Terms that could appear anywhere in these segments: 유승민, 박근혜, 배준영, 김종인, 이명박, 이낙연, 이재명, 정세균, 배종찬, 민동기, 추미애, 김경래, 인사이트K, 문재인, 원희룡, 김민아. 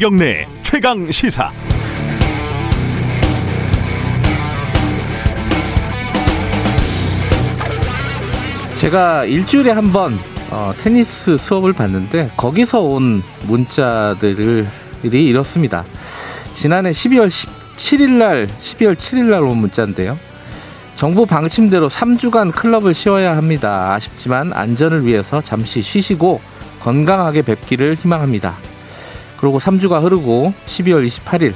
김경래 최강 시사. 제가 일주일에 한 번 테니스 수업을 받는데 거기서 온 문자들이 이렇습니다. 지난해 12월 7일 날 온 문자인데요. 정부 방침대로 3주간 클럽을 쉬어야 합니다. 아쉽지만 안전을 위해서 잠시 쉬시고 건강하게 뵙기를 희망합니다. 그리고 3주가 흐르고 12월 28일,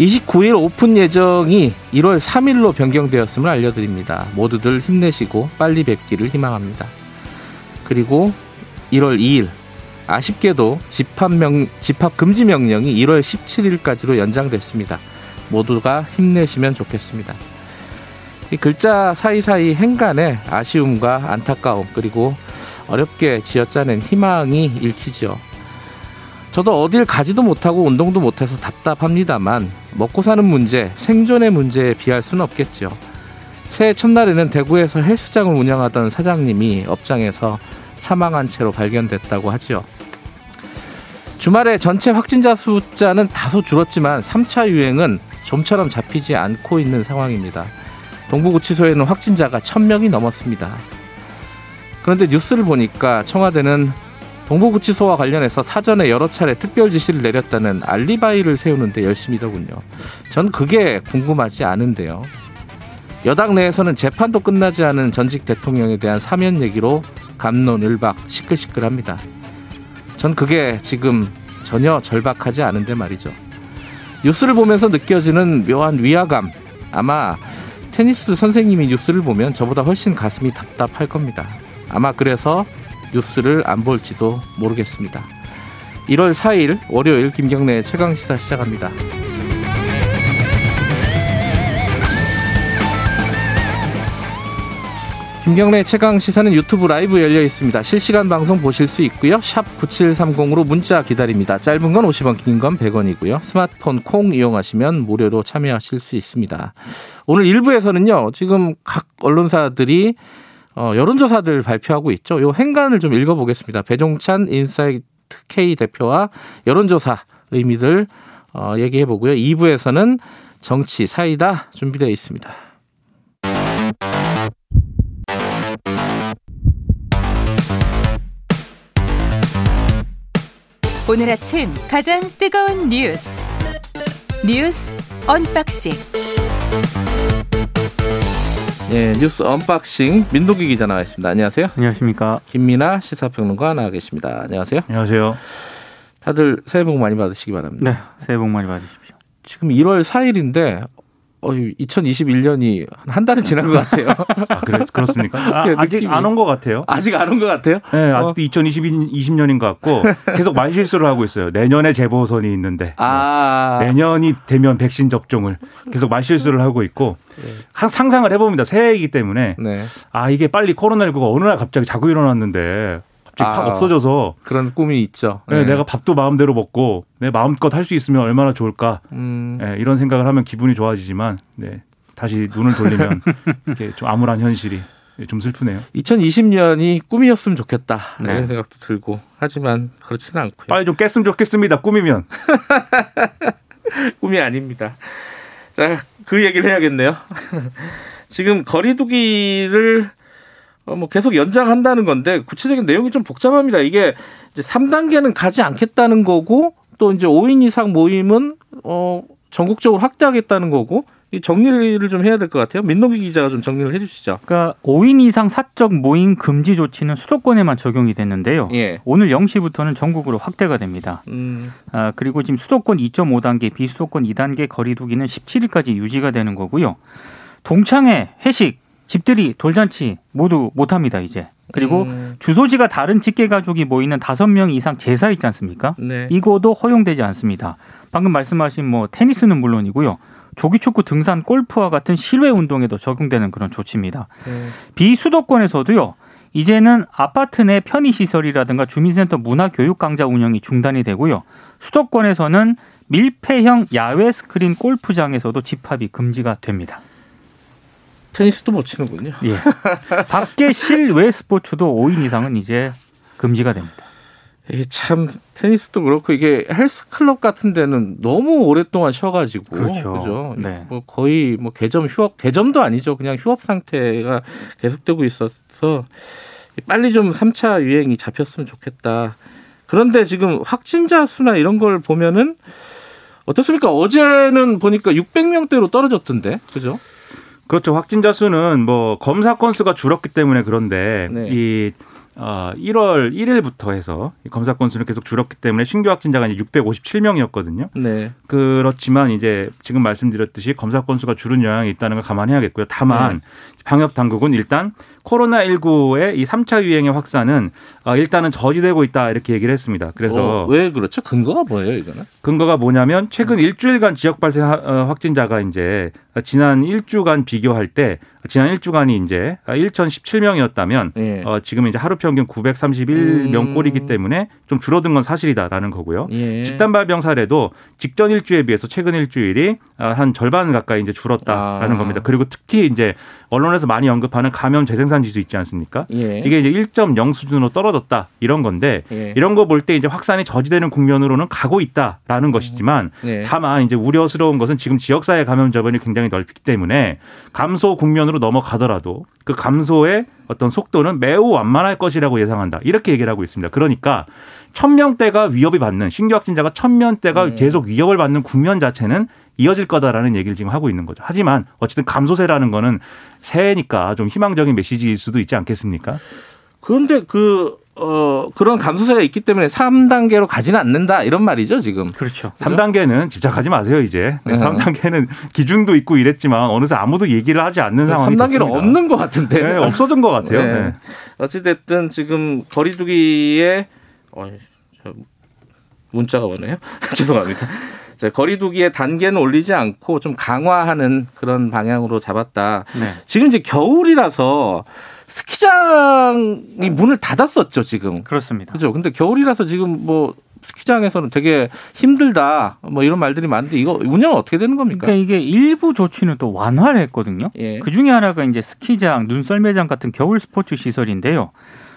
29일 오픈 예정이 1월 3일로 변경되었음을 알려드립니다. 모두들 힘내시고 빨리 뵙기를 희망합니다. 그리고 1월 2일, 아쉽게도 집합금지 명령이 1월 17일까지로 연장됐습니다. 모두가 힘내시면 좋겠습니다. 이 글자 사이사이 행간에 아쉬움과 안타까움, 그리고 어렵게 지어짜낸 희망이 읽히죠. 저도 어딜 가지도 못하고 운동도 못해서 답답합니다만 먹고 사는 문제, 생존의 문제에 비할 수는 없겠죠. 새해 첫날에는 대구에서 헬스장을 운영하던 사장님이 업장에서 사망한 채로 발견됐다고 하죠. 주말에 전체 확진자 숫자는 다소 줄었지만 3차 유행은 좀처럼 잡히지 않고 있는 상황입니다. 동부구치소에는 확진자가 1,000명이 넘었습니다. 그런데 뉴스를 보니까 청와대는 동부구치소와 관련해서 사전에 여러 차례 특별 지시를 내렸다는 알리바이를 세우는데 열심이더군요. 전 그게 궁금하지 않은데요. 여당 내에서는 재판도 끝나지 않은 전직 대통령에 대한 사면 얘기로 갑론을박 시끌시끌합니다. 전 그게 지금 전혀 절박하지 않은데 말이죠. 뉴스를 보면서 느껴지는 묘한 위화감, 아마 테니스 선생님이 뉴스를 보면 저보다 훨씬 가슴이 답답할 겁니다. 아마 그래서 뉴스를 안 볼지도 모르겠습니다. 1월 4일 월요일 김경래 최강시사 시작합니다. 김경래 최강시사는 유튜브 라이브 열려 있습니다. 실시간 방송 보실 수 있고요. 샵 9730으로 문자 기다립니다. 짧은 건 50원, 긴 건 100원이고요. 스마트폰 콩 이용하시면 무료로 참여하실 수 있습니다. 오늘 1부에서는요. 지금 각 언론사들이 여론조사들 발표하고 있죠. 이 행간을 좀 읽어보겠습니다. 배종찬 인사이트K 대표와 여론조사 의미들 얘기해보고요. 2부에서는 정치 사이다 준비되어 있습니다. 오늘 아침 가장 뜨거운 뉴스 언박싱. 예, 뉴스 언박싱 민동기 기자 나와 있습니다. 안녕하세요. 안녕하십니까. 김민아 시사평론가 나와 계십니다. 안녕하세요. 안녕하세요. 다들 새해 복 많이 받으시기 바랍니다. 네, 새해 복 많이 받으십시오. 지금 1월 4일인데 2021년이 한 달이 지난 것 같아요. 아, 그렇습니까? 아직 안 온 것 같아요. 아직 안 온 것 같아요? 네, 아직도 2020년인 것 같고 계속 말실수를 하고 있어요. 내년에 재보선이 있는데 내년이 되면 백신 접종을 계속 말실수를 하고 있고 상상을 해봅니다. 새해이기 때문에 이게 빨리 코로나19가 어느 날 갑자기 자고 일어났는데 갑자기 확 없어져서 그런 꿈이 있죠. 네. 내가 밥도 마음대로 먹고 내 마음껏 할 수 있으면 얼마나 좋을까. 네, 이런 생각을 하면 기분이 좋아지지만 다시 눈을 돌리면 이렇게 좀 암울한 현실이 좀 슬프네요. 2020년이 꿈이었으면 좋겠다 이런 생각도 들고, 하지만 그렇지는 않고요. 빨리 좀 깼으면 좋겠습니다. 꿈이면. 꿈이 아닙니다. 자, 그 얘기를 해야겠네요. 지금 거리두기를 계속 연장한다는 건데 구체적인 내용이 좀 복잡합니다. 이게 이제 3단계는 가지 않겠다는 거고, 또 이제 5인 이상 모임은 전국적으로 확대하겠다는 거고, 이 정리를 좀 해야 될 것 같아요. 민동기 기자가 좀 정리를 해주시죠. 그러니까 5인 이상 사적 모임 금지 조치는 수도권에만 적용이 됐는데요. 예. 오늘 0시부터는 전국으로 확대가 됩니다. 그리고 지금 수도권 2.5단계, 비수도권 2단계 거리두기는 17일까지 유지가 되는 거고요. 동창회, 회식, 집들이, 돌잔치 모두 못합니다 이제. 그리고 주소지가 다른 직계가족이 모이는 5명 이상 제사 있지 않습니까? 네. 이거도 허용되지 않습니다. 방금 말씀하신 테니스는 물론이고요. 조기축구, 등산, 골프와 같은 실외 운동에도 적용되는 그런 조치입니다. 비수도권에서도요. 이제는 아파트 내 편의시설이라든가 주민센터 문화교육 강좌 운영이 중단이 되고요. 수도권에서는 밀폐형 야외 스크린 골프장에서도 집합이 금지가 됩니다. 테니스도 못 치는군요. 예. 밖에 실외 스포츠도 5인 이상은 이제 금지가 됩니다. 이게 참 테니스도 그렇고 이게 헬스클럽 같은 데는 너무 오랫동안 쉬어가지고 그렇죠. 네. 뭐 거의 뭐 개점도 아니죠. 그냥 휴업 상태가 계속되고 있어서 빨리 좀 3차 유행이 잡혔으면 좋겠다. 그런데 지금 확진자 수나 이런 걸 보면은 어떻습니까? 어제는 보니까 600명대로 떨어졌던데, 그죠? 그렇죠. 확진자 수는 뭐 검사 건수가 줄었기 때문에 그런데 네. 1월 1일부터 해서 검사 건수는 계속 줄었기 때문에 신규 확진자가 이제 657명이었거든요. 네. 그렇지만 이제 지금 말씀드렸듯이 검사 건수가 줄은 영향이 있다는 걸 감안해야겠고요. 다만 네. 방역 당국은 일단 코로나19의 이 3차 유행의 확산은 일단은 저지되고 있다 이렇게 얘기를 했습니다. 그래서 왜 그렇죠? 근거가 뭐예요, 이거는? 근거가 뭐냐면 최근 일주일간 지역 발생 확진자가 이제 지난 1주간 비교할 때 지난 1주간이 이제 1,017명이었다면 예. 지금 이제 하루 평균 931명 꼴이기 때문에 좀 줄어든 건 사실이다라는 거고요. 예. 집단 발병 사례도 직전 일주에 비해서 최근 일주일이 한 절반 가까이 이제 줄었다라는 겁니다. 그리고 특히 이제 언론에서 많이 언급하는 감염 재생산 지수 있지 않습니까? 예. 이게 이제 1.0 수준으로 떨어졌다 이런 건데 예. 이런 거 볼 때 이제 확산이 저지되는 국면으로는 가고 있다라는 것이지만 예. 다만 이제 우려스러운 것은 지금 지역사회 감염 저변이 굉장히 넓기 때문에 감소 국면으로 넘어가더라도 그 감소의 어떤 속도는 매우 완만할 것이라고 예상한다. 이렇게 얘기를 하고 있습니다. 그러니까 1,000명대가 위협이 받는 신규 확진자가 1,000명대가 계속 위협을 받는 국면 자체는 이어질 거다라는 얘기를 지금 하고 있는 거죠. 하지만 어쨌든 감소세라는 거는 새해니까 좀 희망적인 메시지일 수도 있지 않겠습니까? 그런데 그런 감소세가 있기 때문에 3단계로 가지는 않는다 이런 말이죠 지금. 그렇죠. 3단계는 집착하지 마세요 이제. 3단계는 기준도 있고 이랬지만 어느새 아무도 얘기를 하지 않는 상황이 됐습니다. 3단계는 없는 것 같은데. 네, 없어진 것 같아요. 네. 네. 어찌됐든 지금 거리 두기에 문자가 오네요. 죄송합니다. 거리두기의 단계는 올리지 않고 좀 강화하는 그런 방향으로 잡았다. 네. 지금 이제 겨울이라서 스키장이 문을 닫았었죠, 지금. 그렇습니다. 그죠. 근데 겨울이라서 지금 뭐 스키장에서는 되게 힘들다 뭐 이런 말들이 많은데 이거 운영은 어떻게 되는 겁니까? 그러니까 이게 일부 조치는 또 완화를 했거든요. 예. 그 중에 하나가 이제 스키장, 눈썰매장 같은 겨울 스포츠 시설인데요.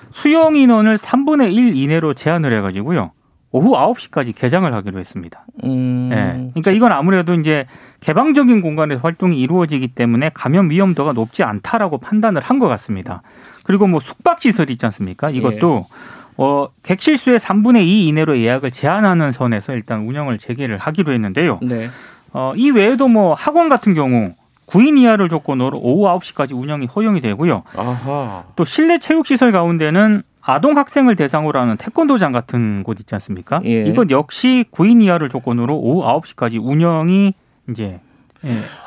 수용 인원을 3분의 1 이내로 제한을 해가지고요. 오후 9시까지 개장을 하기로 했습니다. 네. 그러니까 이건 아무래도 이제 개방적인 공간에서 활동이 이루어지기 때문에 감염 위험도가 높지 않다라고 판단을 한 것 같습니다. 그리고 뭐 숙박시설이 있지 않습니까? 이것도 예. 객실수의 3분의 2 이내로 예약을 제한하는 선에서 일단 운영을 재개를 하기로 했는데요. 네. 이 외에도 뭐 학원 같은 경우 9인 이하를 조건으로 오후 9시까지 운영이 허용이 되고요. 아하. 또 실내 체육시설 가운데는 아동 학생을 대상으로 하는 태권도장 같은 곳 있지 않습니까? 예. 이것 역시 9인 이하를 조건으로 오후 9시까지 운영이 이제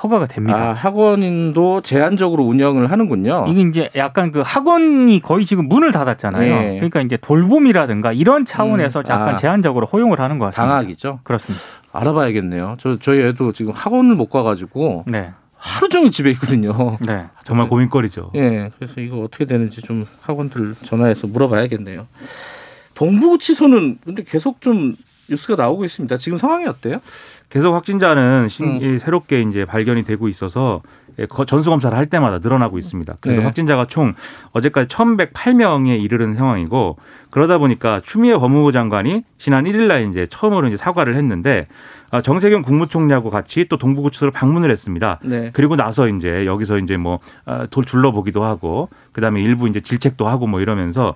허가가 됩니다. 아, 학원인도 제한적으로 운영을 하는군요. 이게 이제 약간 그 학원이 거의 지금 문을 닫았잖아요. 예. 그러니까 이제 돌봄이라든가 이런 차원에서 약간 제한적으로 허용을 하는 것 같습니다. 방학이죠? 그렇습니다. 알아봐야겠네요. 저희 애도 지금 학원을 못 가가지고 네. 하루 종일 집에 있거든요. 네, 정말 고민거리죠. 네, 그래서 이거 어떻게 되는지 좀 학원들 전화해서 물어봐야겠네요. 동부구치소는 근데 계속 좀 뉴스가 나오고 있습니다. 지금 상황이 어때요? 계속 확진자는 새롭게 이제 발견이 되고 있어서 전수 검사를 할 때마다 늘어나고 있습니다. 그래서 네. 확진자가 총 어제까지 1,108명에 이르는 상황이고 그러다 보니까 추미애 법무부 장관이 지난 1일날 이제 처음으로 이제 사과를 했는데 정세균 국무총리하고 같이 또 동부구치소를 방문을 했습니다. 네. 그리고 나서 이제 여기서 이제 뭐 돌 둘러보기도 하고 그다음에 일부 이제 질책도 하고 뭐 이러면서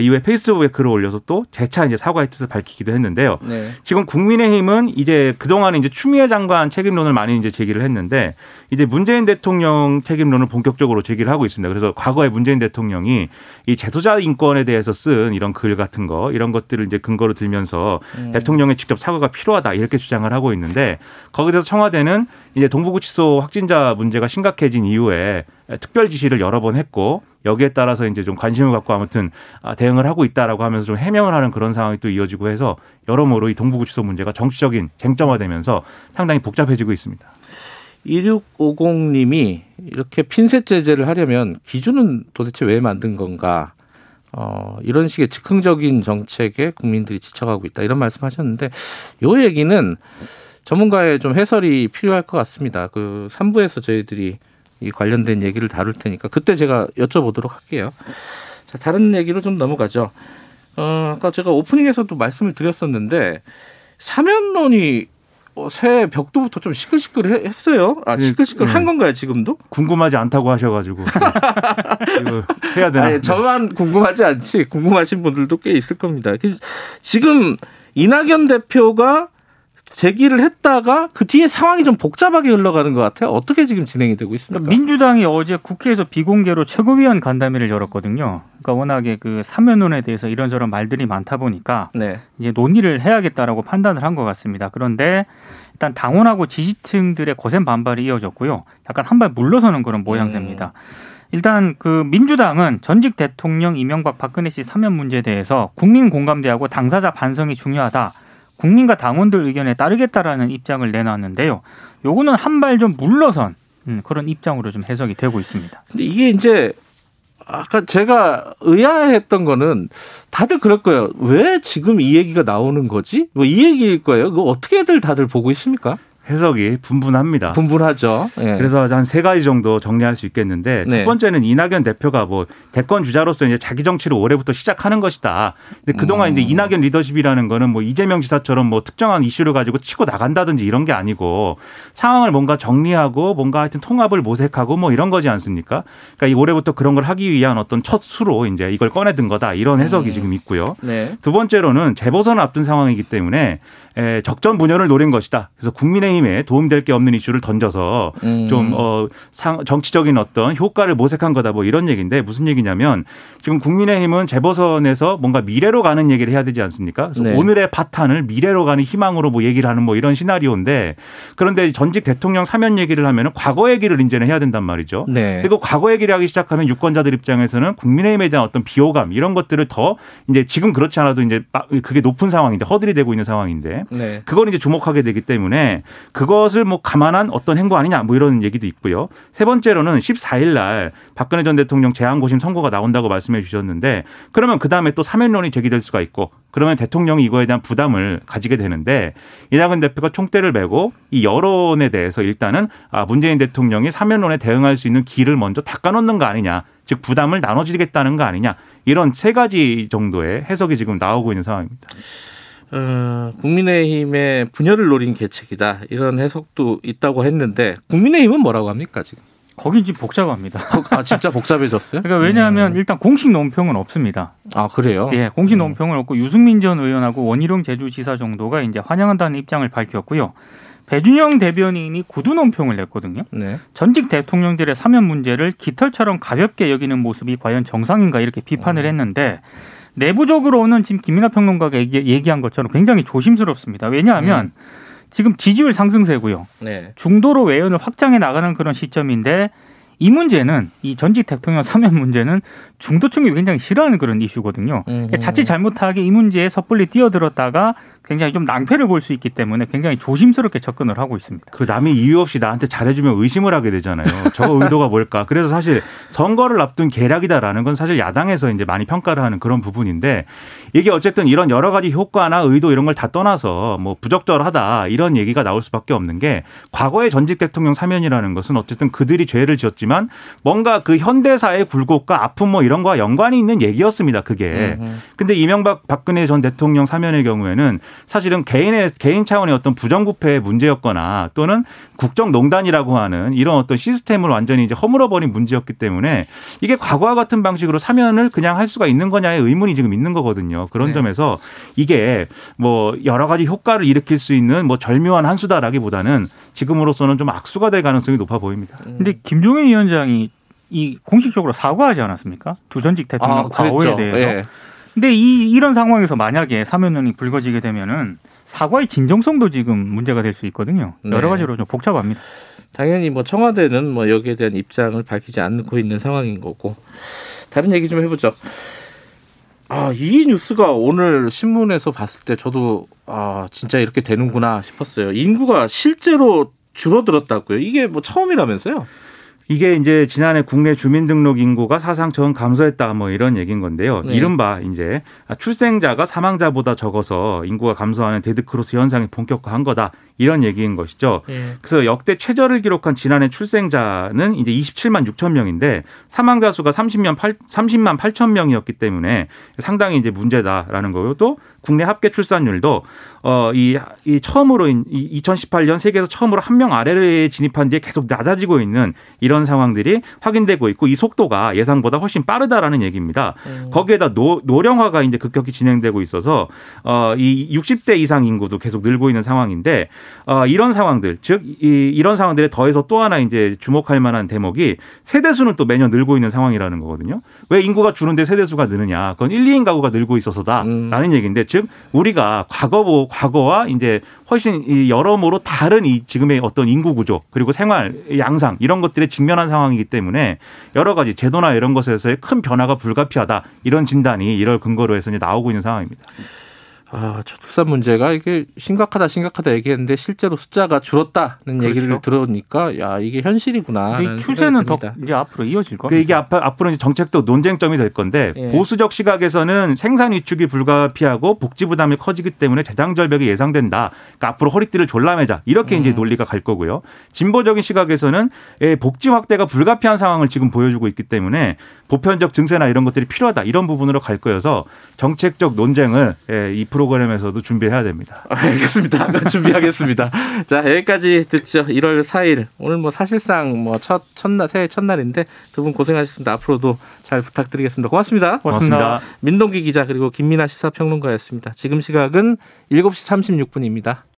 이후에 페이스북에 글을 올려서 또 재차 이제 사과의 뜻을 밝히기도 했는데요. 네. 지금 국민의힘은 이제 그동안 이제 추미애 장관 책임론을 많이 이제 제기를 했는데 이제 문재인 대통령 책임론을 본격적으로 제기를 하고 있습니다. 그래서 과거에 문재인 대통령이 이 재소자 인권에 대해서 쓴 이런 글 같은 거 이런 것들을 이제 근거로 들면서 대통령의 직접 사과가 필요하다 이렇게 주장을 하고 있는데 거기서 청와대는 이제 동부구치소 확진자 문제가 심각해진 이후에 특별 지시를 여러 번 했고 여기에 따라서 이제 좀 관심을 갖고 아무튼 대응을 하고 있다라고 하면서 좀 해명을 하는 그런 상황이 또 이어지고 해서 여러모로 이 동부구치소 문제가 정치적인 쟁점화되면서 상당히 복잡해지고 있습니다. 2650님이 이렇게 핀셋 제재를 하려면 기준은 도대체 왜 만든 건가? 이런 식의 즉흥적인 정책에 국민들이 지쳐가고 있다. 이런 말씀하셨는데 이 얘기는 전문가의 좀 해설이 필요할 것 같습니다. 그 3부에서 저희들이 이 관련된 얘기를 다룰 테니까 그때 제가 여쭤보도록 할게요. 자, 다른 얘기로 좀 넘어가죠. 아까 제가 오프닝에서도 말씀을 드렸었는데 사면론이 새 벽도부터 좀 시끌시끌했어요. 아, 시끌시끌한 건가요 지금도? 궁금하지 않다고 하셔가지고 이거 해야 되나? 아니, 저만 궁금하지 않지 궁금하신 분들도 꽤 있을 겁니다. 지금 이낙연 대표가 제기를 했다가 그 뒤에 상황이 좀 복잡하게 흘러가는 것 같아요. 어떻게 지금 진행이 되고 있습니까? 민주당이 어제 국회에서 비공개로 최고위원 간담회를 열었거든요. 그러니까 워낙에 그 사면론에 대해서 이런저런 말들이 많다 보니까 이제 논의를 해야겠다라고 판단을 한 것 같습니다. 그런데 일단 당원하고 지지층들의 거센 반발이 이어졌고요. 약간 한 발 물러서는 그런 모양새입니다. 일단 그 민주당은 전직 대통령 이명박 박근혜 씨 사면 문제에 대해서 국민 공감대하고 당사자 반성이 중요하다. 국민과 당원들 의견에 따르겠다라는 입장을 내놨는데요. 요거는 한 발 좀 물러선 그런 입장으로 좀 해석이 되고 있습니다. 근데 이게 이제 아까 제가 의아했던 거는 다들 그럴 거예요. 왜 지금 이 얘기가 나오는 거지? 뭐 이 얘기일 거예요. 그거 어떻게들 다들 보고 있습니까? 해석이 분분합니다. 분분하죠. 예. 그래서 한 세 가지 정도 정리할 수 있겠는데 첫 번째는 이낙연 대표가 뭐 대권 주자로서 이제 자기 정치를 올해부터 시작하는 것이다. 근데 그동안 이제 이낙연 리더십이라는 거는 뭐 이재명 지사처럼 뭐 특정한 이슈를 가지고 치고 나간다든지 이런 게 아니고 상황을 뭔가 정리하고 뭔가 하여튼 통합을 모색하고 뭐 이런 거지 않습니까? 그러니까 이 올해부터 그런 걸 하기 위한 어떤 첫 수로 이제 이걸 꺼내든 거다. 이런 해석이 지금 있고요. 네. 두 번째로는 재보선을 앞둔 상황이기 때문에 적전 분열을 노린 것이다. 그래서 국민의힘에 도움될 게 없는 이슈를 던져서 좀 정치적인 어떤 효과를 모색한 거다 뭐 이런 얘기인데 무슨 얘기냐면 지금 국민의힘은 재보선에서 뭔가 미래로 가는 얘기를 해야 되지 않습니까? 그래서 오늘의 바탄을 미래로 가는 희망으로 뭐 얘기를 하는 뭐 이런 시나리오인데 그런데 전직 대통령 사면 얘기를 하면 과거 얘기를 이제는 해야 된단 말이죠. 네. 그리고 과거 얘기를 하기 시작하면 유권자들 입장에서는 국민의힘에 대한 어떤 비호감 이런 것들을 더 이제 지금 그렇지 않아도 이제 그게 높은 상황인데 허들이 되고 있는 상황인데 그걸 이제 주목하게 되기 때문에 그것을 뭐 감안한 어떤 행보 아니냐 뭐 이런 얘기도 있고요. 세 번째로는 14일 날 박근혜 전 대통령 재항고심 선고가 나온다고 말씀해 주셨는데 그러면 그다음에 또 사면론이 제기될 수가 있고 그러면 대통령이 이거에 대한 부담을 가지게 되는데 이낙연 대표가 총대를 메고 이 여론에 대해서 일단은 문재인 대통령이 사면론에 대응할 수 있는 길을 먼저 닦아놓는 거 아니냐. 즉 부담을 나눠지겠다는 거 아니냐. 이런 세 가지 정도의 해석이 지금 나오고 있는 상황입니다. 국민의힘의 분열을 노린 계책이다 이런 해석도 있다고 했는데 국민의힘은 뭐라고 합니까 지금? 거긴 지금 복잡합니다. 아 진짜 복잡해졌어요? 그러니까 왜냐하면 일단 공식 논평은 없습니다. 아 그래요? 예, 공식 논평은 없고 유승민 전 의원하고 원희룡 제주지사 정도가 이제 환영한다는 입장을 밝혔고요. 배준영 대변인이 구두 논평을 냈거든요. 네. 전직 대통령들의 사면 문제를 깃털처럼 가볍게 여기는 모습이 과연 정상인가 이렇게 비판을 했는데. 내부적으로는 지금 김민아 평론가가 얘기한 것처럼 굉장히 조심스럽습니다. 왜냐하면 지금 지지율 상승세고요. 네. 중도로 외연을 확장해 나가는 그런 시점인데 이 문제는 이 전직 대통령 사면 문제는 중도층이 굉장히 싫어하는 그런 이슈거든요. 그러니까 자칫 잘못하게 이 문제에 섣불리 뛰어들었다가 굉장히 좀 낭패를 볼 수 있기 때문에 굉장히 조심스럽게 접근을 하고 있습니다. 그 남이 이유 없이 나한테 잘해주면 의심을 하게 되잖아요. 저거 의도가 뭘까? 그래서 사실 선거를 앞둔 계략이다라는 건 사실 야당에서 이제 많이 평가를 하는 그런 부분인데 이게 어쨌든 이런 여러 가지 효과나 의도 이런 걸 다 떠나서 뭐 부적절하다 이런 얘기가 나올 수밖에 없는 게 과거의 전직 대통령 사면이라는 것은 어쨌든 그들이 죄를 지었지만 뭔가 그 현대사의 굴곡과 아픔 뭐 이런 거와 연관이 있는 얘기였습니다. 그게. 근데 이명박 박근혜 전 대통령 사면의 경우에는 사실은 개인 차원의 어떤 부정부패의 문제였거나 또는 국정농단이라고 하는 이런 어떤 시스템을 완전히 이제 허물어버린 문제였기 때문에 이게 과거와 같은 방식으로 사면을 그냥 할 수가 있는 거냐의 의문이 지금 있는 거거든요. 그런 점에서 이게 뭐 여러 가지 효과를 일으킬 수 있는 뭐 절묘한 한 수다라기보다는 지금으로서는 좀 악수가 될 가능성이 높아 보입니다. 근데 김종인 위원장이 이 공식적으로 사과하지 않았습니까? 두 전직 대통령 과오에 대해서. 예. 근데 이런 상황에서 만약에 사면론이 불거지게 되면은 사과의 진정성도 지금 문제가 될 수 있거든요. 여러 가지로 좀 복잡합니다. 당연히 뭐 청와대는 뭐 여기에 대한 입장을 밝히지 않고 있는 상황인 거고 다른 얘기 좀 해보죠. 아, 이 뉴스가 오늘 신문에서 봤을 때 저도 아 진짜 이렇게 되는구나 싶었어요. 인구가 실제로 줄어들었다고요. 이게 뭐 처음이라면서요? 이게 이제 지난해 국내 주민등록 인구가 사상 처음 감소했다 뭐 이런 얘기인 건데요. 이른바 이제 출생자가 사망자보다 적어서 인구가 감소하는 데드크로스 현상이 본격화한 거다. 이런 얘기인 것이죠. 예. 그래서 역대 최저를 기록한 지난해 출생자는 이제 27만 6천 명인데 사망자 수가 30만 8천 명이었기 때문에 상당히 이제 문제다라는 거고 또 국내 합계 출산율도 처음으로 2018년 세계에서 처음으로 1명 아래를 진입한 뒤에 계속 낮아지고 있는 이런 상황들이 확인되고 있고 이 속도가 예상보다 훨씬 빠르다라는 얘기입니다. 거기에다 노령화가 이제 급격히 진행되고 있어서 이 60대 이상 인구도 계속 늘고 있는 상황인데 이런 상황들 즉 이런 상황들에 더해서 또 하나 이제 주목할 만한 대목이 세대수는 또 매년 늘고 있는 상황이라는 거거든요. 왜 인구가 주는데 세대수가 느느냐? 그건 1, 2인 가구가 늘고 있어서다라는 얘기인데 즉 우리가 과거와 이제 훨씬 여러모로 다른 이 지금의 어떤 인구 구조 그리고 생활 양상 이런 것들에 직면한 상황이기 때문에 여러 가지 제도나 이런 것에서의 큰 변화가 불가피하다 이런 진단이 이럴 근거로 해서 이제 나오고 있는 상황입니다. 출산 문제가 이게 심각하다 얘기했는데 실제로 숫자가 줄었다는 그렇죠. 얘기를 들으니까 야 이게 현실이구나. 이 추세는 더 이제 앞으로 이어질 겁니다. 이게 앞으로 이제 정책도 논쟁점이 될 건데 예. 보수적 시각에서는 생산 위축이 불가피하고 복지 부담이 커지기 때문에 재정 절벽이 예상된다. 그러니까 앞으로 허리띠를 졸라매자 이렇게 이제 논리가 갈 거고요. 진보적인 시각에서는 복지 확대가 불가피한 상황을 지금 보여주고 있기 때문에 보편적 증세나 이런 것들이 필요하다 이런 부분으로 갈 거여서 정책적 논쟁을 이 프로그램에서도 준비해야 됩니다. 알겠습니다. 준비하겠습니다. 자, 여기까지 듣죠. 1월 4일. 오늘 뭐 사실상 뭐 첫날 새해 첫날인데 두 분 고생하셨습니다. 앞으로도 잘 부탁드리겠습니다. 고맙습니다. 민동기 기자 그리고 김민아 시사평론가였습니다. 지금 시각은 7시 36분입니다.